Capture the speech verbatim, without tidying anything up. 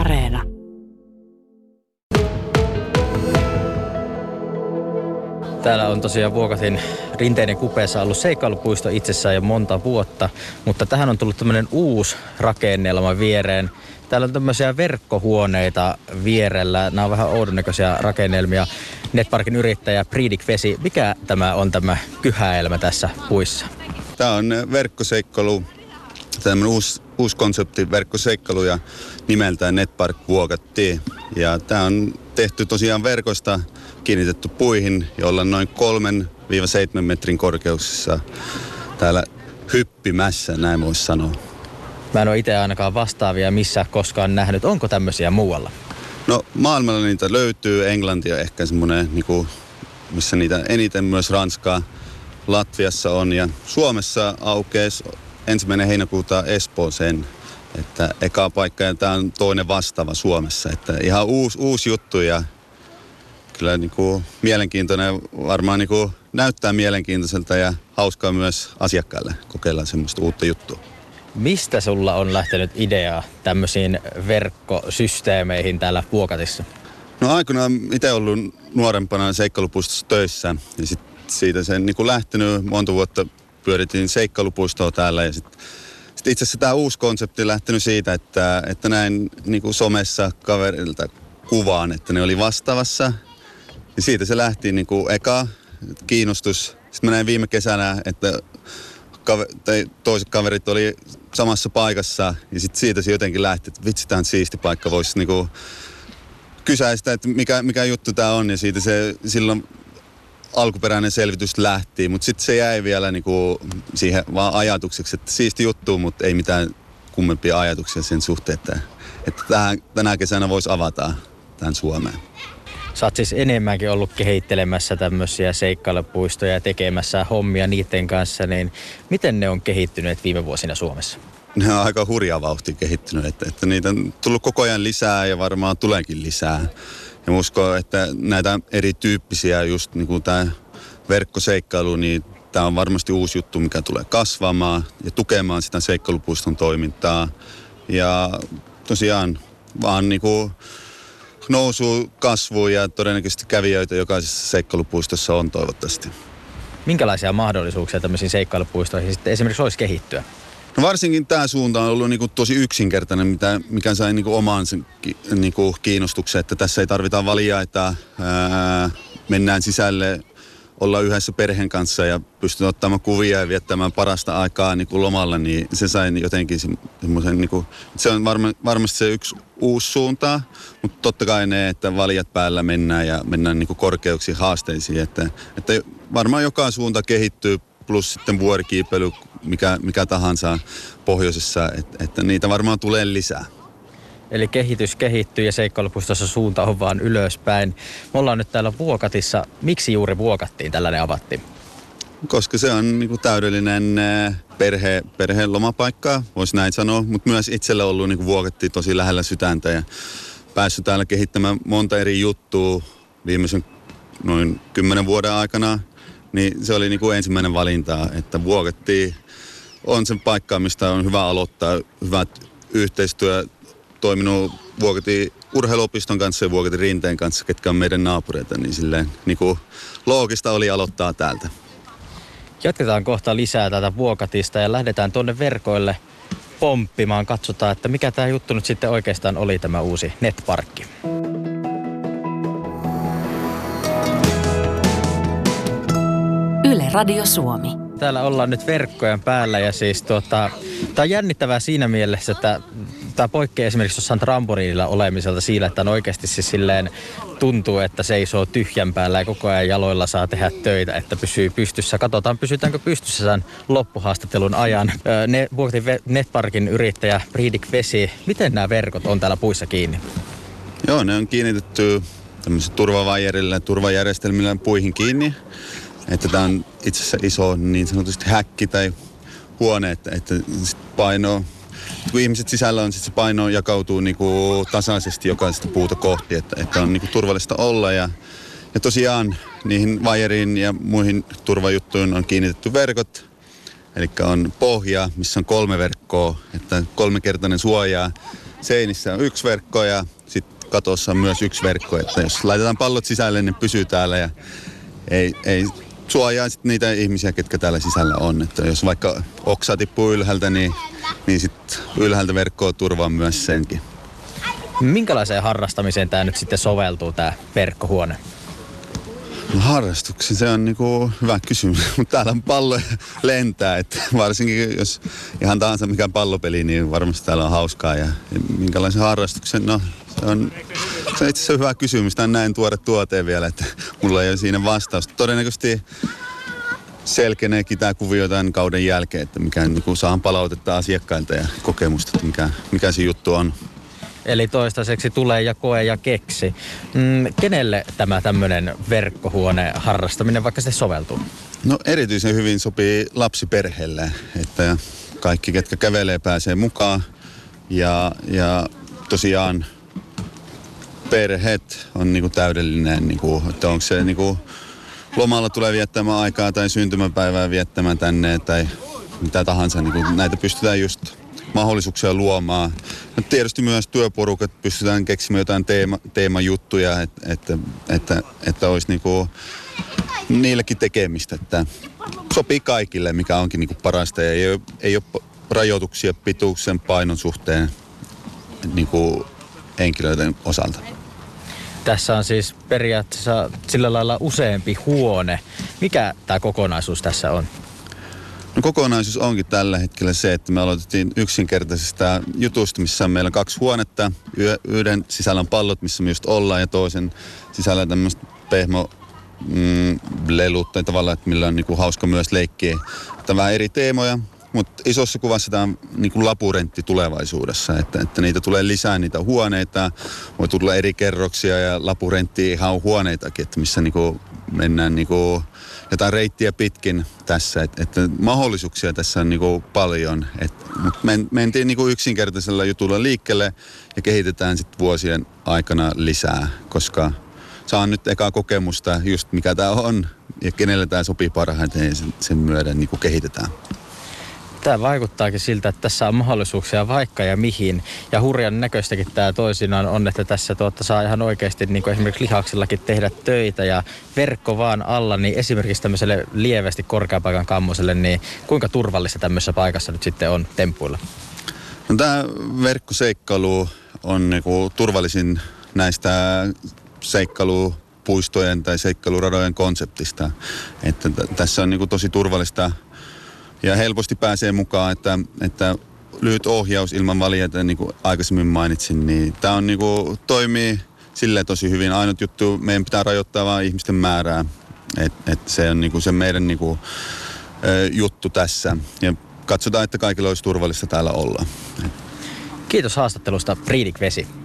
Areena. Täällä on tosiaan Vuokatin Rinteinen kupeessa ollut seikkailupuisto itsessään jo monta vuotta, mutta tähän on tullut tämmöinen uusi rakennelma viereen. Täällä on tämmöisiä verkkohuoneita vierellä. Nämä on vähän oudonnäköisiä rakennelmia. Netparkin yrittäjä Priidik Vesi, mikä tämä on tämä kyhäelmä tässä puissa? Tämä on verkkoseikkailu. Tämä on uusi, uusi konsepti verkkoseikkailu ja nimeltään Netpark Vuokatti. Ja tämä on tehty tosiaan verkosta, kiinnitetty puihin, jolla on noin kolmesta seitsemään metrin korkeuksissa täällä hyppimässä, näin voisi sanoa. Mä en ole itse ainakaan vastaavia missä koskaan nähnyt. Onko tämmöisiä muualla? No maailmalla niitä löytyy. Englanti on ehkä semmoinen, niinku, missä niitä eniten, myös Ranskaa. Latviassa on ja Suomessa aukees ensimmäinen heinäkuuta Espooseen, että eka paikka ja tämä on toinen vastaava Suomessa, että ihan uusi, uusi juttu ja kyllä niin kuin mielenkiintoinen, varmaan niin kuin näyttää mielenkiintoiselta ja hauskaa myös asiakkaille kokeilla semmoista uutta juttua. Mistä sulla on lähtenyt ideaa tämmöisiin verkkosysteemeihin täällä Vuokatissa? No aikoinaan itse ollut nuorempana seikkailupuistossa töissä ja sit siitä se niin kuin lähtenyt monta vuotta. Pyöritin seikkailupuistoa täällä ja sitten sit itse asiassa tämä uusi konsepti lähtenyt siitä, että, että näin niinku somessa kaverilta kuvaan, että ne oli vastaavassa. Ja siitä se lähti niinku eka kiinnostus. Sitten mä näin viime kesänä, että kaver- tai toiset kaverit oli samassa paikassa ja sitten siitä se jotenkin lähti, että vitsi, tämä on siisti paikka, voisi niinku kysäistä, että mikä, mikä juttu tämä on ja siitä se silloin alkuperäinen selvitys lähti, mutta sitten se jäi vielä niinku siihen vaan ajatukseksi, että siisti juttu, mutta ei mitään kummempia ajatuksia sen suhteen, että, että tähän, tänä kesänä voisi avata tämän Suomeen. Sä oot siis enemmänkin ollut kehittelemässä tämmöisiä seikkailupuistoja ja tekemässä hommia niiden kanssa, niin miten ne on kehittyneet viime vuosina Suomessa? Ne on aika hurjaa vauhtia kehittynyt, että, että niitä on tullut koko ajan lisää ja varmaan tuleekin lisää. Ja mä uskon, että näitä erityyppisiä, just niin kuin tämä verkkoseikkailu, niin tämä on varmasti uusi juttu, mikä tulee kasvamaan ja tukemaan sitä seikkailupuiston toimintaa. Ja tosiaan vaan niin kuin nousu, kasvu ja todennäköisesti kävijöitä jokaisessa seikkailupuistossa on toivottavasti. Minkälaisia mahdollisuuksia tämmöisiin seikkailupuistoihin sitten esimerkiksi olisi kehittyä? No varsinkin tämä suunta on ollut niinku tosi yksinkertainen, mitä, mikä sai niinku oman sen ki, niinku kiinnostuksen, että tässä ei tarvita valiaita, ää, mennään sisälle, ollaan yhdessä perheen kanssa ja pystytään ottamaan kuvia ja viettämään parasta aikaa niinku lomalla, niin se sai jotenkin semmoisen, niinku, se on varma, varmasti se yksi uusi suunta, mutta totta kai ne, että valijat päällä mennään ja mennään niinku korkeuksiin, haasteisiin, että, että varmaan joka suunta kehittyy, plus sitten vuorikiipeily, mikä, mikä tahansa pohjoisessa, että, että niitä varmaan tulee lisää. Eli kehitys kehittyy ja seikkailupuistossa suunta on vaan ylöspäin. Me ollaan nyt täällä Vuokatissa. Miksi juuri Vuokattiin tällainen avattiin? Koska se on niin kuin täydellinen perhe, perheen lomapaikka, voisi näin sanoa, mutta myös itsellä ollut niin kuin Vuokatti tosi lähellä sydäntä ja päässyt täällä kehittämään monta eri juttua viimeisen noin kymmenen vuoden aikana. Niin se oli niin kuin ensimmäinen valinta, että Vuokatti on sen paikka, mistä on hyvä aloittaa. Hyvät yhteistyö toiminut Vuokatti urheiluopiston kanssa ja Vuokatti Rinteen kanssa, ketkä on meidän naapureita. Niin silleen niin kuin loogista oli aloittaa täältä. Jatketaan kohta lisää täältä Vuokatista ja lähdetään tuonne verkoille pomppimaan. Katsotaan, että mikä tämä juttu nyt sitten oikeastaan oli, tämä uusi netparkki. Radio Suomi. Täällä ollaan nyt verkkojen päällä ja siis tuota, tää on jännittävää siinä mielessä, että tää poikkeaa esimerkiksi tuossa trampoliinilla olemiselta sillä, että on oikeasti siis silleen tuntuu, että seisoo tyhjän päällä ja koko ajan jaloilla saa tehdä töitä, että pysyy pystyssä. Katsotaan, pysytäänkö pystyssä sen loppuhaastattelun ajan. Ne, Vuokatin Netparkin yrittäjä Priidik Vesi, miten nämä verkot on täällä puissa kiinni? Joo, ne on kiinnitetty tämmöisellä turvavajerilla ja turvajärjestelmillä puihin kiinni. Että tämä on itse asiassa iso niin sanotusti häkki tai huone, että, että paino, kun ihmiset sisällä on, sit se paino jakautuu niinku tasaisesti jokaisesta puuta kohti, että, että on niinku turvallista olla. Ja, ja tosiaan niihin vajeriin ja muihin turvajuttuihin on kiinnitetty verkot, eli on pohja, missä on kolme verkkoa, että kolmekertainen suojaa. seinissä on yksi verkko ja sitten katossa on myös yksi verkko. Että jos laitetaan pallot sisälle, niin pysyy täällä ja ei, ei suojaa sitten niitä ihmisiä, ketkä täällä sisällä on. Että jos vaikka oksa tippuu ylhäältä, niin, niin sitten ylhäältä verkkoa turvaa myös senkin. Minkälaiseen harrastamiseen tämä nyt sitten soveltuu, tämä verkkohuone? No harrastuksen, se on niinku hyvä kysymys, mutta täällä on pallo lentää, että varsinkin jos ihan tahansa mikään pallopeli, niin varmasti täällä on hauskaa. Ja minkälaisen harrastuksen, no se on, se on itse asiassa hyvä kysymys, tämä on näin tuore tuote vielä, että mulla ei ole siinä vastausta. Todennäköisesti selkeneekin tämä kuvio tämän kauden jälkeen, että mikä niinku saan palautetta asiakkailta ja kokemusta, että mikä, mikä se juttu on. Eli toistaiseksi tulee ja koe ja keksi. Mm, kenelle tämä tämmöinen verkkohuone harrastaminen vaikka se soveltuu? No erityisen hyvin sopii lapsiperheelle, että kaikki ketkä kävelee pääsee mukaan ja, ja tosiaan perheet on niinku täydellinen, niinku, että onko se niinku lomalla tulee viettämään aikaa tai syntymäpäivää viettämään tänne tai mitä tahansa, niinku, näitä pystytään just mahdollisuuksia luomaan. No tietysti myös työporukat pystytään keksimään jotain teema, teemajuttuja, että, että, että, että olisi niinku niilläkin tekemistä. Että sopii kaikille, mikä onkin niinku parasta. Ja ei, ole, ei ole rajoituksia pituuksen painon suhteen niinku henkilöiden osalta. Tässä on siis periaatteessa sillä lailla useampi huone. Mikä tämä kokonaisuus tässä on? No kokonaisuus onkin tällä hetkellä se, että me aloitettiin yksinkertaisesta jutusta, missä meillä on kaksi huonetta. Yhden sisällä on pallot, missä me just ollaan, ja toisen sisällä on tämmöistä pehmolelut, tai tavallaan, että millä on niinku hauska myös leikkiä. Tämä vähän eri teemoja, mutta isossa kuvassa tämä on niinku lapurentti tulevaisuudessa, että, että niitä tulee lisää niitä huoneita. Voi tulla eri kerroksia, ja lapurentti ihan on huoneitakin, että missä niinku mennään niinku jotain reittiä pitkin tässä, että, että mahdollisuuksia tässä on niinku paljon. Että, mutta mentiin niinku yksinkertaisella jutulla liikkeelle ja kehitetään sitten vuosien aikana lisää, koska saan nyt ekaa kokemusta just mikä tämä on ja kenelle tämä sopii parhaiten ja sen, sen myöden niinku kehitetään. Tämä vaikuttaakin siltä, että tässä on mahdollisuuksia vaikka ja mihin. Ja hurjan näköistäkin tämä toisinaan on, että tässä tuotta saa ihan oikeasti niin kuin esimerkiksi lihaksillakin tehdä töitä ja verkko vaan alla, niin esimerkiksi tämmöiselle lievästi korkeapaikan kammoselle, niin kuinka turvallista tämmöisessä paikassa nyt sitten on tempuilla? No, tämä verkkoseikkailu on niin kuin turvallisin näistä seikkailupuistojen tai seikkailuradojen konseptista. Että t- tässä on niin kuin tosi turvallista. Ja helposti pääsee mukaan, että, että lyhyt ohjaus ilman valjeta, niin kuin aikaisemmin mainitsin, niin tämä on, niin kuin, toimii silleen tosi hyvin. Ainut juttu, meidän pitää rajoittaa vaan ihmisten määrää. Et, et se on niin kuin, se meidän niin kuin, juttu tässä. Ja katsotaan, että kaikilla olisi turvallista täällä olla. Kiitos haastattelusta, Priidik Vesi.